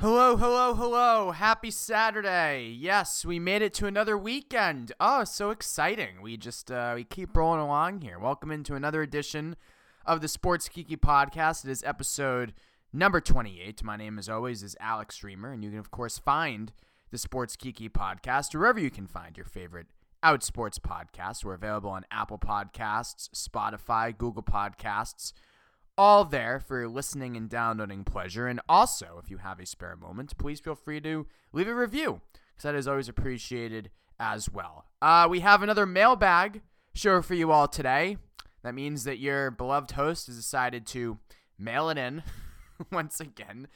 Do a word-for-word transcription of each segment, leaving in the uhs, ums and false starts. Hello, hello, hello. Happy Saturday. Yes, we made it to another weekend. Oh, so exciting. We just uh, we keep rolling along here. Welcome into another edition of the Sports Kiki Podcast. It is episode number twenty-eight. My name, as always, is Alex Riemer, and you can, of course, find the Sports Kiki Podcast wherever you can find your favorite Outsports podcasts. We're available on Apple Podcasts, Spotify, Google Podcasts, all there for your listening and downloading pleasure. And also, if you have a spare moment, please feel free to leave a review, because that is always appreciated as well. Uh, we have another mailbag show for you all today. That means that your beloved host has decided to mail it in once again.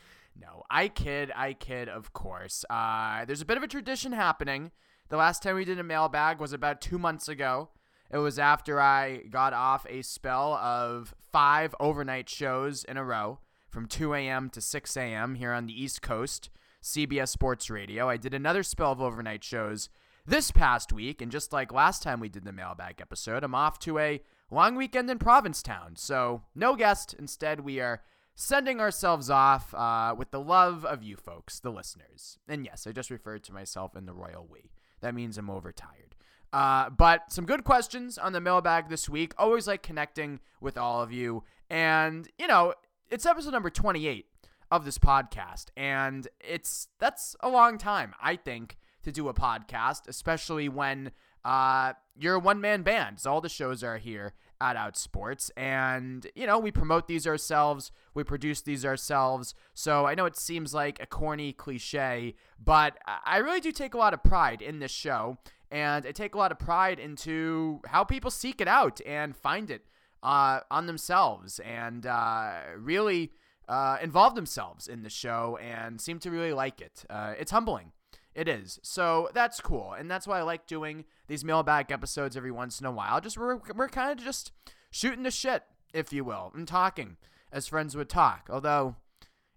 No, I kid, I kid, of course. Uh, there's a bit of a tradition happening. The last time we did a mailbag was about two months ago. It was after I got off a spell of five overnight shows in a row from two a.m. to six a.m. here on the East Coast, C B S Sports Radio. I did another spell of overnight shows this past week, and just like last time we did the mailbag episode, I'm off to a long weekend in Provincetown. So no guest. Instead, we are sending ourselves off uh, with the love of you folks, the listeners. And yes, I just referred to myself in the royal we. That means I'm overtired. Uh, but some good questions on the mailbag this week. Always like connecting with all of you. And, you know, it's episode number twenty-eight of this podcast. And it's that's a long time, I think, to do a podcast, especially when uh, you're a one-man band. So all the shows are here at Outsports. And, you know, we promote these ourselves. We produce these ourselves. So I know it seems like a corny cliche, but I really do take a lot of pride in this show. And I take a lot of pride into how people seek it out and find it uh, on themselves and uh, really uh, involve themselves in the show and seem to really like it. Uh, it's humbling. It is. So that's cool. And that's why I like doing these mailbag episodes every once in a while. Just we're, we're kind of just shooting the shit, if you will, and talking as friends would talk. Although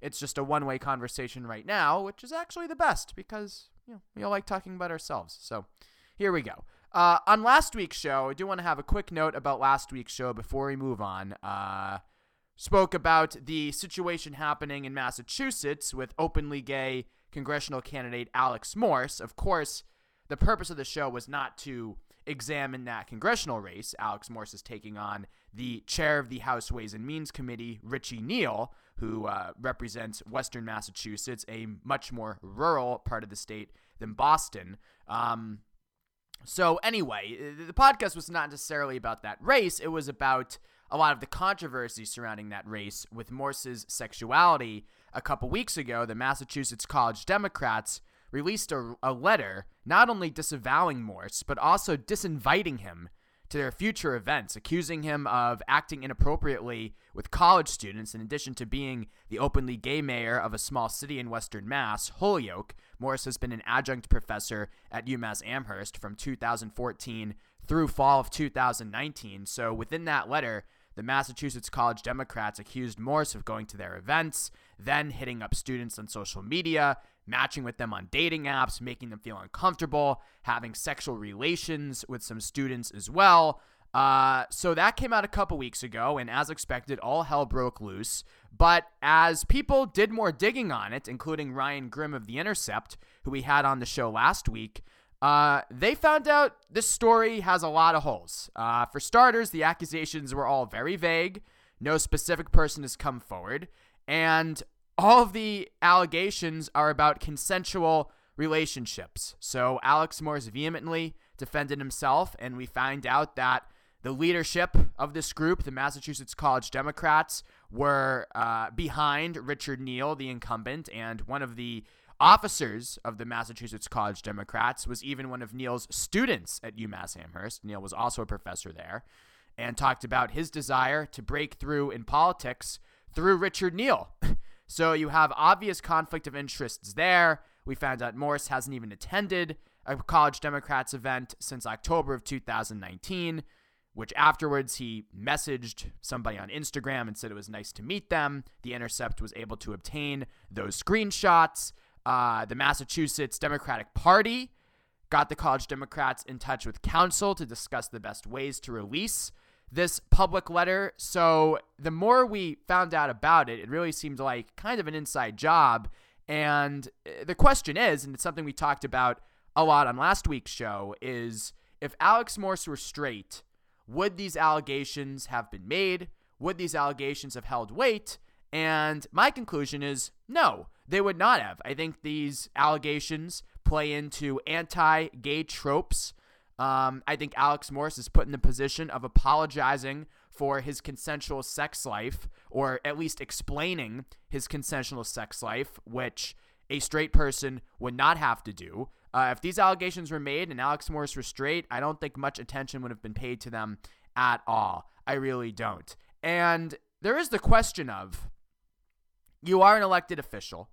it's just a one-way conversation right now, which is actually the best because, you know, we all like talking about ourselves. So here we go. Uh, on last week's show, I do want to have a quick note about last week's show before we move on. Uh, spoke about the situation happening in Massachusetts with openly gay congressional candidate Alex Morse. Of course, the purpose of the show was not to examine that congressional race. Alex Morse is taking on the chair of the House Ways and Means Committee, Richie Neal, who uh, represents Western Massachusetts, a much more rural part of the state than Boston. Um... So anyway, the podcast was not necessarily about that race. It was about a lot of the controversy surrounding that race with Morse's sexuality. A couple weeks ago, the Massachusetts College Democrats released a, a letter not only disavowing Morse, but also disinviting him to their future events, accusing him of acting inappropriately with college students. In addition to being the openly gay mayor of a small city in Western Mass, Holyoke, Morse has been an adjunct professor at UMass Amherst from two thousand fourteen through fall of two thousand nineteen. So within that letter, the Massachusetts College Democrats accused Morse of going to their events, then hitting up students on social media, matching with them on dating apps, making them feel uncomfortable, having sexual relations with some students as well. Uh, so that came out a couple weeks ago, and as expected, all hell broke loose. But as people did more digging on it, including Ryan Grimm of The Intercept, who we had on the show last week, uh, they found out this story has a lot of holes. Uh, for starters, the accusations were all very vague. No specific person has come forward. And all of the allegations are about consensual relationships. So Alex Morse vehemently defended himself, and we find out that the leadership of this group, the Massachusetts College Democrats, were uh, behind Richard Neal, the incumbent, and one of the officers of the Massachusetts College Democrats was even one of Neal's students at UMass Amherst. Neal was also a professor there, and talked about his desire to break through in politics through Richard Neal. So you have obvious conflict of interests there. We found out Morse hasn't even attended a College Democrats event since October of two thousand nineteen, which afterwards he messaged somebody on Instagram and said it was nice to meet them. The Intercept was able to obtain those screenshots. Uh, the Massachusetts Democratic Party got the College Democrats in touch with counsel to discuss the best ways to release this public letter. So the more we found out about it, it really seemed like kind of an inside job. And the question is, and it's something we talked about a lot on last week's show, is if Alex Morse were straight, would these allegations have been made? Would these allegations have held weight? And my conclusion is no, they would not have. I think these allegations play into anti-gay tropes. Um, I think Alex Morse is put in the position of apologizing for his consensual sex life, or at least explaining his consensual sex life, which a straight person would not have to do. Uh, if these allegations were made and Alex Morse were straight, I don't think much attention would have been paid to them at all. I really don't. And there is the question of, you are an elected official.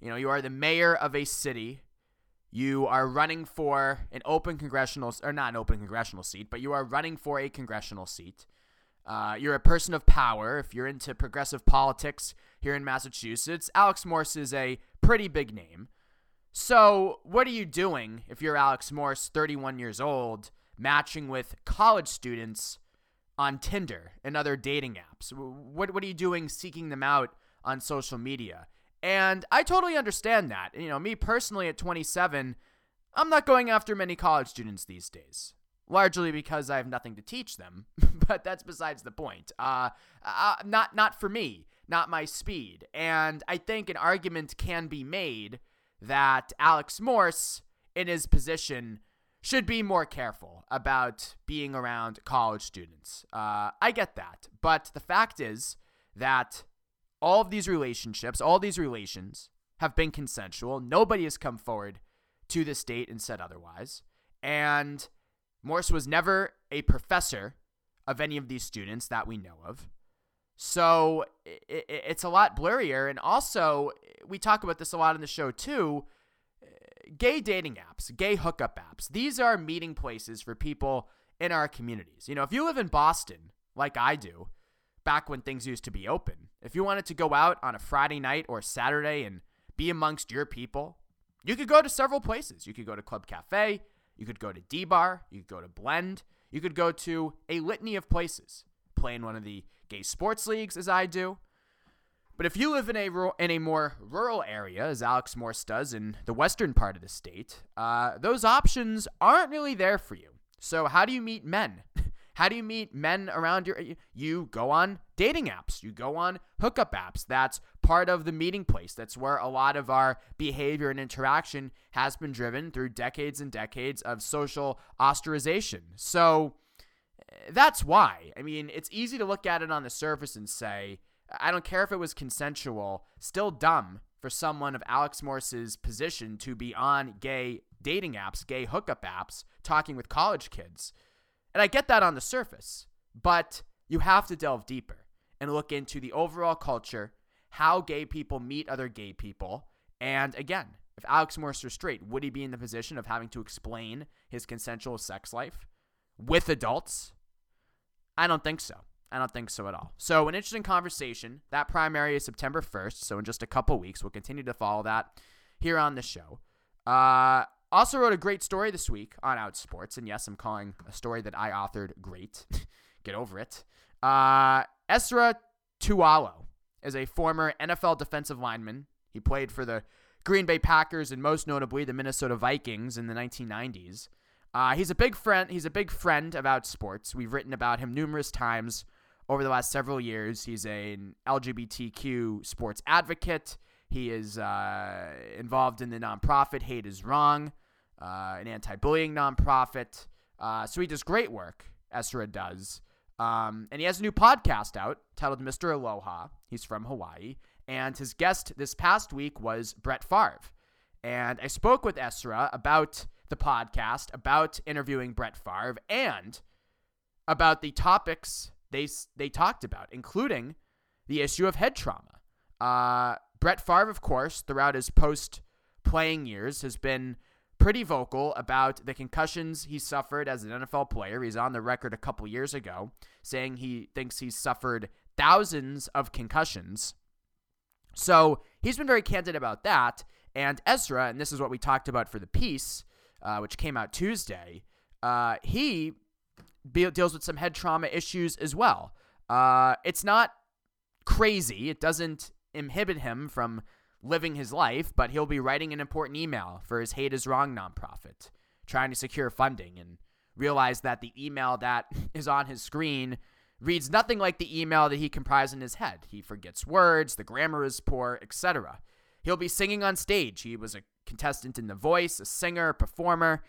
You know, you are the mayor of a city. You are running for an open congressional, or not an open congressional seat, but you are running for a congressional seat. Uh, you're a person of power. If you're into progressive politics here in Massachusetts, Alex Morse is a pretty big name. So what are you doing if you're Alex Morse, thirty-one years old, matching with college students on Tinder and other dating apps? What what are you doing seeking them out on social media? And I totally understand that. You know, me personally at twenty-seven, I'm not going after many college students these days, largely because I have nothing to teach them, but that's besides the point. Uh, uh, not, not for me, not my speed. And I think an argument can be made that Alex Morse, in his position, should be more careful about being around college students. Uh, I get that. But the fact is that all of these relationships, all these relations have been consensual. Nobody has come forward to this date and said otherwise. And Morse was never a professor of any of these students that we know of. So it's a lot blurrier. And also, we talk about this a lot in the show too, gay dating apps, gay hookup apps. These are meeting places for people in our communities. You know, if you live in Boston, like I do, back when things used to be open, if you wanted to go out on a Friday night or Saturday and be amongst your people, you could go to several places. You could go to Club Cafe. You could go to D-Bar. You could go to Blend. You could go to a litany of places. Play in one of the gay sports leagues, as I do. But if you live in a, rural, in a more rural area, as Alex Morse does in the western part of the state, uh, those options aren't really there for you. So how do you meet men? How do you meet men around your... You go on dating apps. You go on hookup apps. That's part of the meeting place. That's where a lot of our behavior and interaction has been driven through decades and decades of social ostracization. So that's why. I mean, it's easy to look at it on the surface and say, I don't care if it was consensual, still dumb for someone of Alex Morse's position to be on gay dating apps, gay hookup apps, talking with college kids. And I get that on the surface, but you have to delve deeper and look into the overall culture, how gay people meet other gay people. And again, if Alex Morse were straight, would he be in the position of having to explain his consensual sex life with adults? I don't think so. I don't think so at all. So an interesting conversation. That primary is September first, so in just a couple weeks. We'll continue to follow that here on the show. Uh... Also wrote a great story this week on Outsports, and yes, I'm calling a story that I authored great. Get over it. Uh, Esera Tuaolo is a former N F L defensive lineman. He played for the Green Bay Packers and most notably the Minnesota Vikings in the nineteen nineties. Uh, he's a big friend. He's a big friend of Outsports. We've written about him numerous times over the last several years. He's an L G B T Q sports advocate. He is uh, involved in the nonprofit Hate is Wrong. Uh, an anti-bullying nonprofit. Uh, so he does great work, Esera does. Um, and he has a new podcast out titled Mister Aloha. He's from Hawaii. And his guest this past week was Brett Favre. And I spoke with Esera about the podcast, about interviewing Brett Favre, and about the topics they they talked about, including the issue of head trauma. Uh, Brett Favre, of course, throughout his post-playing years has been pretty vocal about the concussions he suffered as an N F L player. He's on the record a couple years ago saying he thinks he's suffered thousands of concussions. So he's been very candid about that. And Esera, and this is what we talked about for the piece, uh, which came out Tuesday, uh, he be- deals with some head trauma issues as well. Uh, it's not crazy. It doesn't inhibit him from living his life, but he'll be writing an important email for his Hate is Wrong nonprofit, trying to secure funding, and realize that the email that is on his screen reads nothing like the email that he comprised in his head. He forgets words, the grammar is poor, et cetera. He'll be singing on stage. He was a contestant in The Voice, a singer, a performer,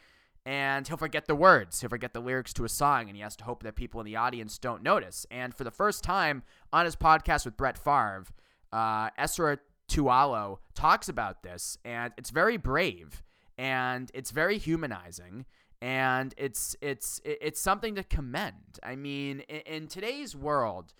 and he'll forget the words. He'll forget the lyrics to a song, and he has to hope that people in the audience don't notice. And for the first time on his podcast with Brett Favre, uh, Esera Tuaolo talks about this, and it's very brave, and it's very humanizing, and it's it's it's something to commend. I mean, in, in today's world,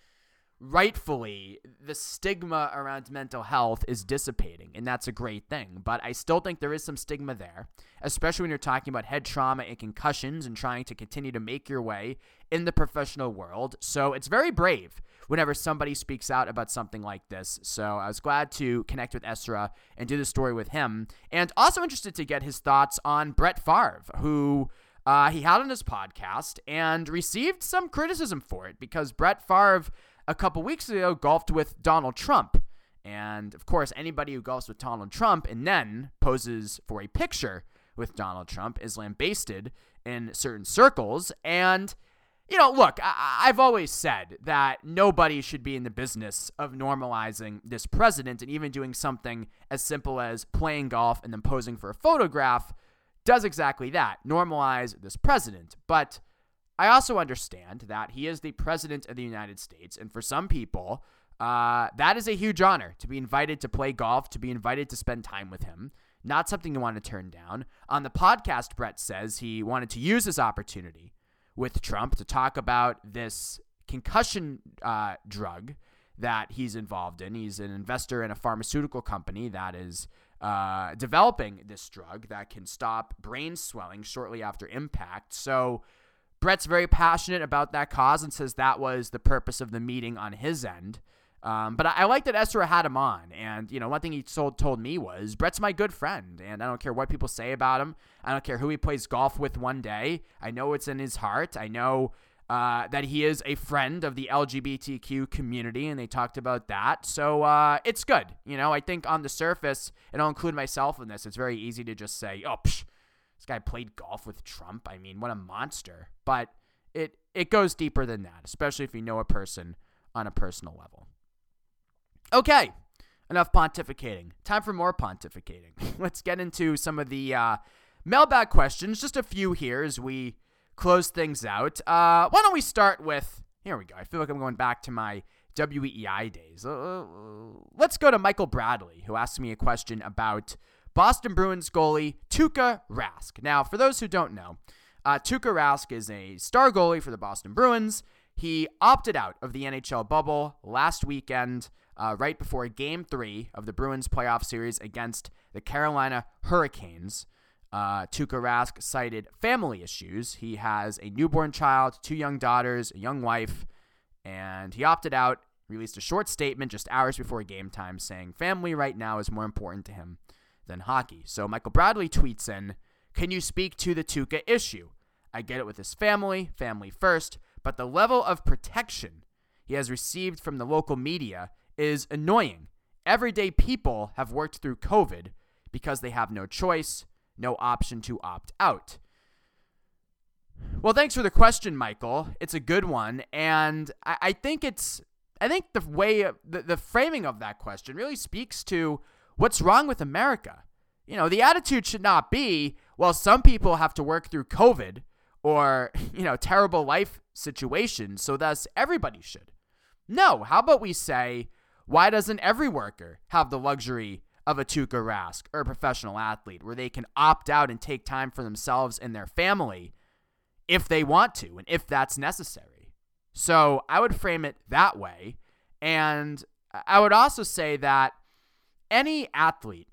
rightfully, the stigma around mental health is dissipating, and that's a great thing. But I still think there is some stigma there, especially when you're talking about head trauma and concussions and trying to continue to make your way in the professional world. So it's very brave whenever somebody speaks out about something like this. So I was glad to connect with Esera and do the story with him, and also interested to get his thoughts on Brett Favre, who uh, he had on his podcast and received some criticism for it because Brett Favre a couple weeks ago golfed with Donald Trump. And, of course, anybody who golfs with Donald Trump and then poses for a picture with Donald Trump is lambasted in certain circles. And, you know, look, I- I've always said that nobody should be in the business of normalizing this president, and even doing something as simple as playing golf and then posing for a photograph does exactly that, normalize this president. But I also understand that he is the president of the United States, and for some people, uh, that is a huge honor to be invited to play golf, to be invited to spend time with him. Not something you want to turn down. On the podcast, Brett says he wanted to use this opportunity with Trump to talk about this concussion uh, drug that he's involved in. He's an investor in a pharmaceutical company that is uh, developing this drug that can stop brain swelling shortly after impact. So Brett's very passionate about that cause and says that was the purpose of the meeting on his end. Um, but I, I like that Esera had him on. And, you know, one thing he told, told me was, Brett's my good friend, and I don't care what people say about him. I don't care who he plays golf with one day. I know what's in his heart. I know uh, that he is a friend of the L G B T Q community, and they talked about that. So uh, it's good. You know, I think on the surface, and I'll include myself in this, it's very easy to just say, oh, psh, this guy played golf with Trump. I mean, what a monster. But it it goes deeper than that, especially if you know a person on a personal level. Okay, enough pontificating. Time for more pontificating. Let's get into some of the uh, mailbag questions. Just a few here as we close things out. Uh, why don't we start with, here we go. I feel like I'm going back to my W E E I days. Uh, let's go to Michael Bradley, who asked me a question about Boston Bruins goalie Tuukka Rask. Now, for those who don't know, uh, Tuukka Rask is a star goalie for the Boston Bruins. He opted out of the N H L bubble last weekend, uh, right before Game three of the Bruins playoff series against the Carolina Hurricanes. Uh, Tuukka Rask cited family issues. He has a newborn child, two young daughters, a young wife, and he opted out, released a short statement just hours before game time saying family right now is more important to him than hockey. So Michael Bradley tweets in, can you speak to the Tuukka issue? I get it with his family, family first, but the level of protection he has received from the local media is annoying. Everyday people have worked through COVID because they have no choice, no option to opt out. Well, thanks for the question, Michael. It's a good one, and I, I think it's, I think the way, the, the framing of that question really speaks to what's wrong with America. You know, the attitude should not be, well, some people have to work through COVID or, you know, terrible life situations, so thus everybody should. No, how about we say, why doesn't every worker have the luxury of a Tuukka Rask or a professional athlete where they can opt out and take time for themselves and their family if they want to and if that's necessary? So I would frame it that way. And I would also say that any athlete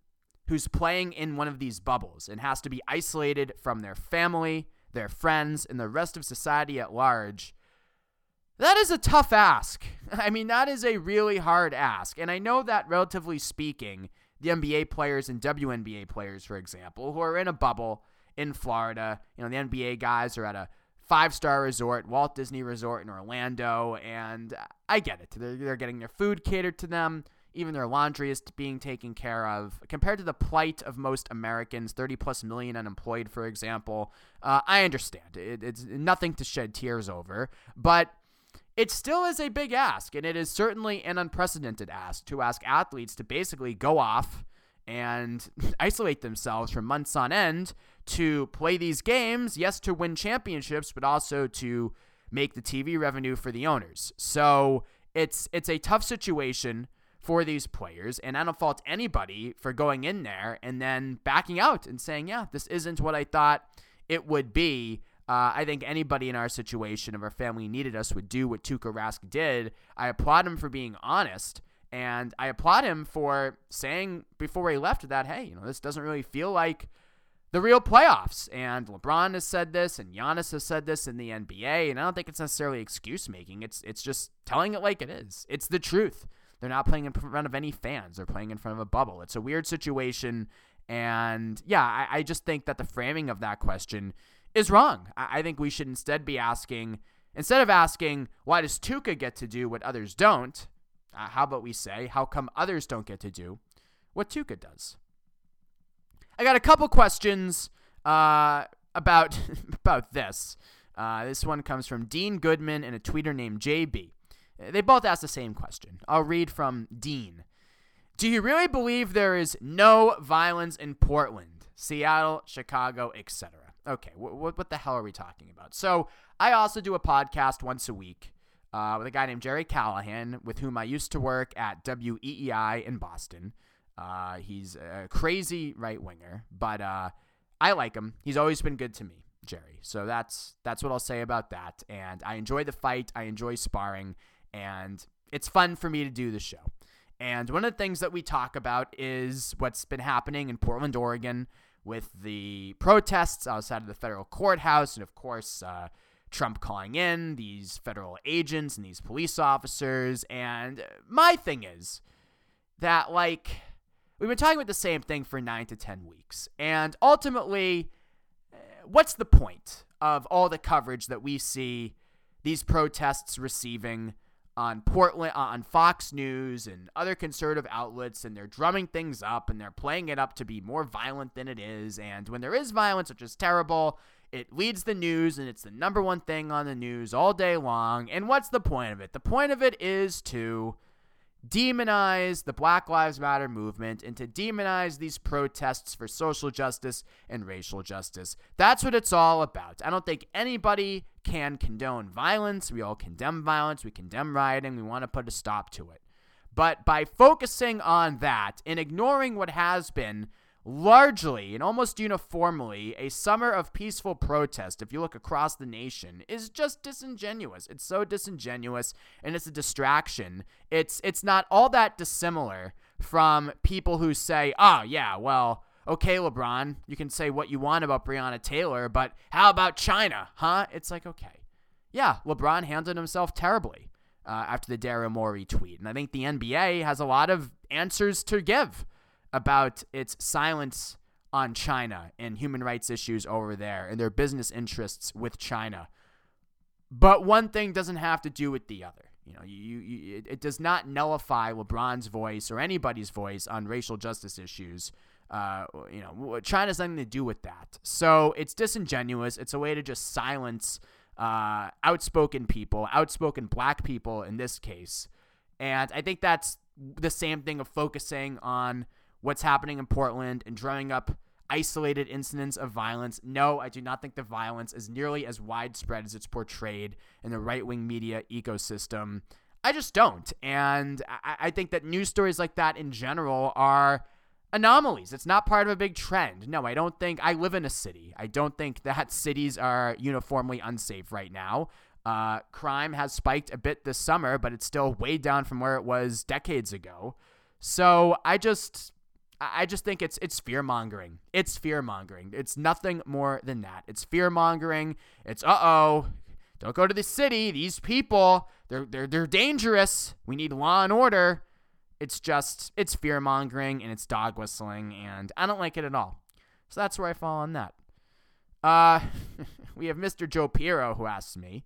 who's playing in one of these bubbles and has to be isolated from their family, their friends, and the rest of society at large, that is a tough ask. I mean, that is a really hard ask. And I know that, relatively speaking, the N B A players and W N B A players, for example, who are in a bubble in Florida, you know, the N B A guys are at a five-star resort, Walt Disney Resort in Orlando, and I get it. They're, they're getting their food catered to them. Even their laundry is being taken care of. Compared to the plight of most Americans, thirty plus million unemployed, for example, uh, I understand. It, it's nothing to shed tears over, but it still is a big ask, and it is certainly an unprecedented ask to ask athletes to basically go off and isolate themselves for months on end to play these games, yes, to win championships, but also to make the T V revenue for the owners. So it's it's a tough situation for these players, and I don't fault anybody for going in there and then backing out and saying, yeah, this isn't what I thought it would be. Uh, I think anybody in our situation, if our family needed us, would do what Tuukka Rask did. I applaud him for being honest, and I applaud him for saying before he left that, hey, you know, this doesn't really feel like the real playoffs. And LeBron has said this, and Giannis has said this in the N B A, and I don't think it's necessarily excuse making. It's it's just telling it like it is. It's the truth. They're not playing in front of any fans. They're playing in front of a bubble. It's a weird situation. And, yeah, I, I just think that the framing of that question is wrong. I, I think we should instead be asking, instead of asking, why does Tuukka get to do what others don't, uh, how about we say, how come others don't get to do what Tuukka does? I got a couple questions uh, about, about this. Uh, this one comes from Dean Goodman and a tweeter named J B. They both asked the same question. I'll read from Dean. Do you really believe there is no violence in Portland, Seattle, Chicago, et cetera? Okay, wh- wh- what the hell are we talking about? So I also do a podcast once a week uh, with a guy named Jerry Callahan, with whom I used to work at W E E I in Boston. Uh, he's a crazy right-winger, but uh, I like him. He's always been good to me, Jerry. So that's that's what I'll say about that. And I enjoy the fight. I enjoy sparring. And it's fun for me to do the show. And one of the things that we talk about is what's been happening in Portland, Oregon, with the protests outside of the federal courthouse. And, of course, uh, Trump calling in these federal agents and these police officers. And my thing is that, like, we've been talking about the same thing for nine to ten weeks. And ultimately, what's the point of all the coverage that we see these protests receiving on Portland, on Fox News and other conservative outlets, and they're drumming things up and they're playing it up to be more violent than it is. And when there is violence, which is terrible, it leads the news and it's the number one thing on the news all day long. And what's the point of it? The point of it is to demonize the Black Lives Matter movement and to demonize these protests for social justice and racial justice. That's what it's all about. I don't think anybody can condone violence. We all condemn violence. We condemn rioting. We want to put a stop to it. But by focusing on that and ignoring what has been largely and almost uniformly a summer of peaceful protest, if you look across the nation, is just disingenuous. It's so disingenuous, and it's a distraction. It's it's not all that dissimilar from people who say, oh, yeah, well, okay, LeBron, you can say what you want about Breonna Taylor, but how about China, huh? It's like, okay. Yeah, LeBron handled himself terribly uh, after the Daryl Morey tweet, and I think the N B A has a lot of answers to give about its silence on China and human rights issues over there and their business interests with China. But one thing doesn't have to do with the other. You know, you, you it, it does not nullify LeBron's voice or anybody's voice on racial justice issues. Uh, you know, China has nothing to do with that. So it's disingenuous. It's a way to just silence uh, outspoken people, outspoken Black people in this case. And I think that's the same thing of focusing on what's happening in Portland and drumming up isolated incidents of violence. No, I do not think the violence is nearly as widespread as it's portrayed in the right-wing media ecosystem. I just don't. And I, I think that news stories like that in general are anomalies. It's not part of a big trend. No, I don't think I live in a city. I don't think that cities are uniformly unsafe right now. Uh, crime has spiked a bit this summer, but it's still way down from where it was decades ago. So I just, I just think it's it's fear mongering. It's fear mongering. It's nothing more than that. It's fear mongering. It's uh oh, don't go to the city. These people, they're they're they're dangerous. We need law and order. It's just, it's fear-mongering, and it's dog whistling, and I don't like it at all. So that's where I fall on that. Uh, we have Mister Joe Piro, who asks me,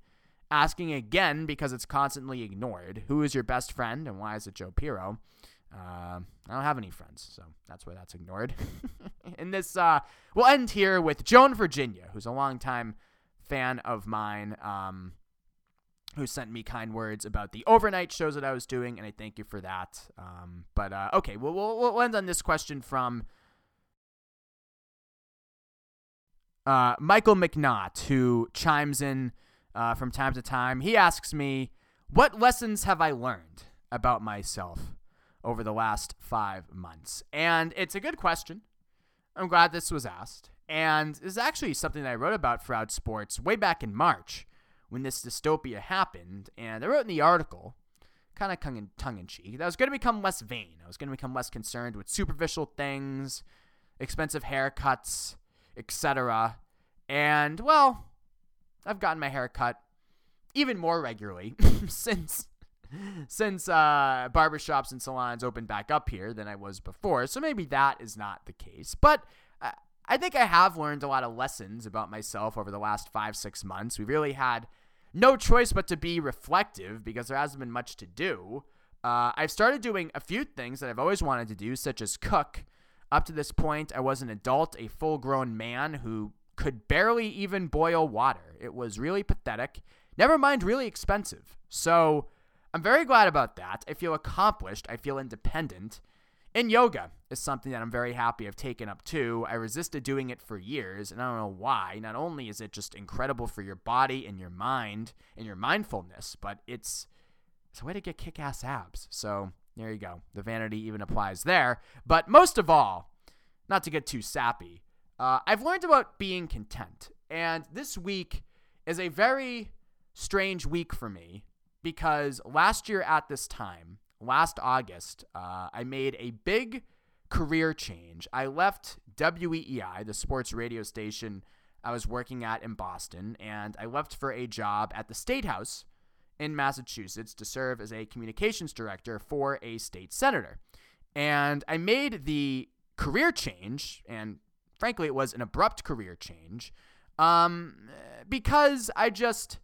asking again because it's constantly ignored, who is your best friend and why is it Joe Piro? Uh, I don't have any friends, so that's why that's ignored. And this, uh, we'll end here with Joan Virginia, who's a longtime fan of mine, um, who sent me kind words about the overnight shows that I was doing, and I thank you for that. Um, but uh, okay, we'll, we'll we'll end on this question from uh, Michael McNaught, who chimes in uh, from time to time. He asks me, "What lessons have I learned about myself over the last five months?" And it's a good question. I'm glad this was asked. And it's actually something that I wrote about for Outsports way back in March when this dystopia happened. And I wrote in the article, kind of tongue-in-cheek, that I was going to become less vain. I was going to become less concerned with superficial things, expensive haircuts, et cetera. And, well, I've gotten my hair cut even more regularly since... Since uh, barbershops and salons opened back up here than I was before, so maybe that is not the case. But uh, I think I have learned a lot of lessons about myself over the last five, six months. We really had no choice but to be reflective because there hasn't been much to do. Uh, I've started doing a few things that I've always wanted to do, such as cook. Up to this point, I was an adult, a full-grown man who could barely even boil water. It was really pathetic, never mind really expensive. So... I'm very glad about that. I feel accomplished. I feel independent. And yoga is something that I'm very happy I've taken up too. I resisted doing it for years, and I don't know why. Not only is it just incredible for your body and your mind and your mindfulness, but it's, it's a way to get kick-ass abs. So there you go. The vanity even applies there. But most of all, not to get too sappy, uh, I've learned about being content. And this week is a very strange week for me. Because last year at this time, last August, uh, I made a big career change. I left W E E I, the sports radio station I was working at in Boston, and I left for a job at the State House in Massachusetts to serve as a communications director for a state senator. And I made the career change, and frankly, it was an abrupt career change, um, because I just...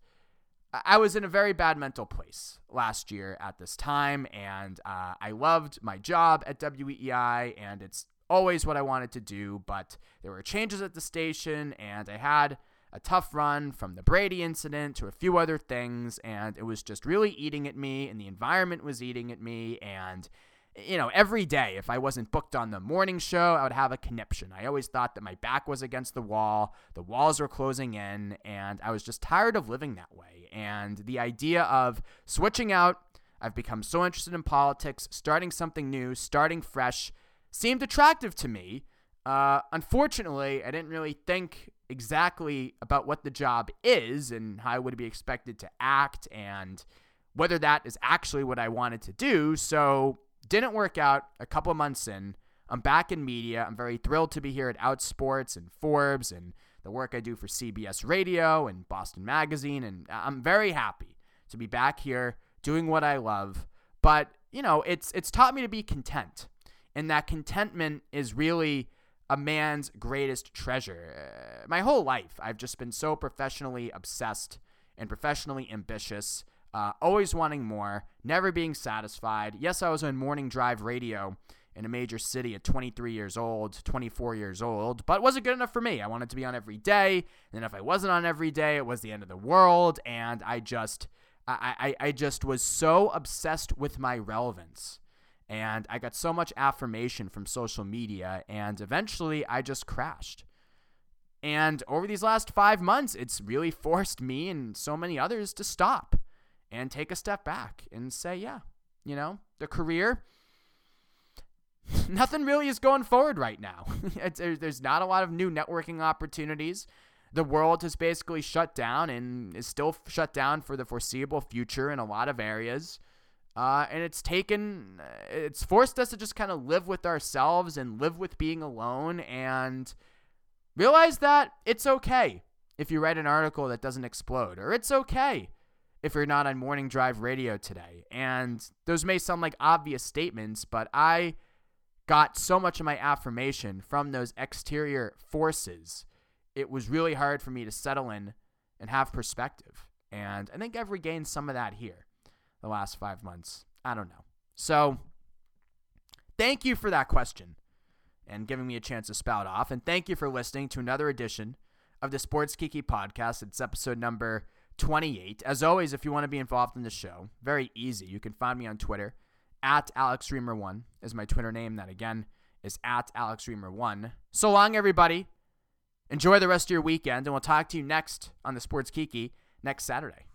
I was in a very bad mental place last year at this time, and uh, I loved my job at W E E I, and it's always what I wanted to do, but there were changes at the station, and I had a tough run from the Brady incident to a few other things, and it was just really eating at me, and the environment was eating at me, and, you know, every day, if I wasn't booked on the morning show, I would have a conniption. I always thought that my back was against the wall, the walls were closing in, and I was just tired of living that way. And the idea of switching out, I've become so interested in politics, starting something new, starting fresh, seemed attractive to me. Uh, unfortunately, I didn't really think exactly about what the job is and how I would be expected to act and whether that is actually what I wanted to do, so... Didn't work out a couple months in. I'm back in media. I'm very thrilled to be here at Outsports and Forbes and the work I do for C B S Radio and Boston Magazine. And I'm very happy to be back here doing what I love. But, you know, it's it's taught me to be content. And that contentment is really a man's greatest treasure. Uh, my whole life, I've just been so professionally obsessed and professionally ambitious. Uh, always wanting more, never being satisfied. Yes, I was on morning drive radio in a major city at twenty-three years old, twenty-four years old, but it wasn't good enough for me. I wanted to be on every day, and if I wasn't on every day, it was the end of the world, and I just, I, I, I just was so obsessed with my relevance, and I got so much affirmation from social media, and eventually I just crashed. And over these last five months, it's really forced me and so many others to stop. And take a step back and say, yeah, you know, the career, nothing really is going forward right now. There's not a lot of new networking opportunities. The world has basically shut down and is still shut down for the foreseeable future in a lot of areas. Uh, and it's taken, it's forced us to just kind of live with ourselves and live with being alone and realize that it's okay if you write an article that doesn't explode, or it's okay if you're not on morning drive radio today. And those may sound like obvious statements, but I got so much of my affirmation from those exterior forces. It was really hard for me to settle in and have perspective. And I think I've regained some of that here the last five months. I don't know. So Thank you for that question and giving me a chance to spout off. And thank you for listening to another edition of the Sports Kiki Podcast. It's episode number twenty-eight. As always, if you want to be involved in the show, very easy. You can find me on Twitter at Alex Dreamer one is my Twitter name. That again is at Alex Dreamer one. So long, everybody. Enjoy the rest of your weekend, and we'll talk to you next on the Sports Kiki next Saturday.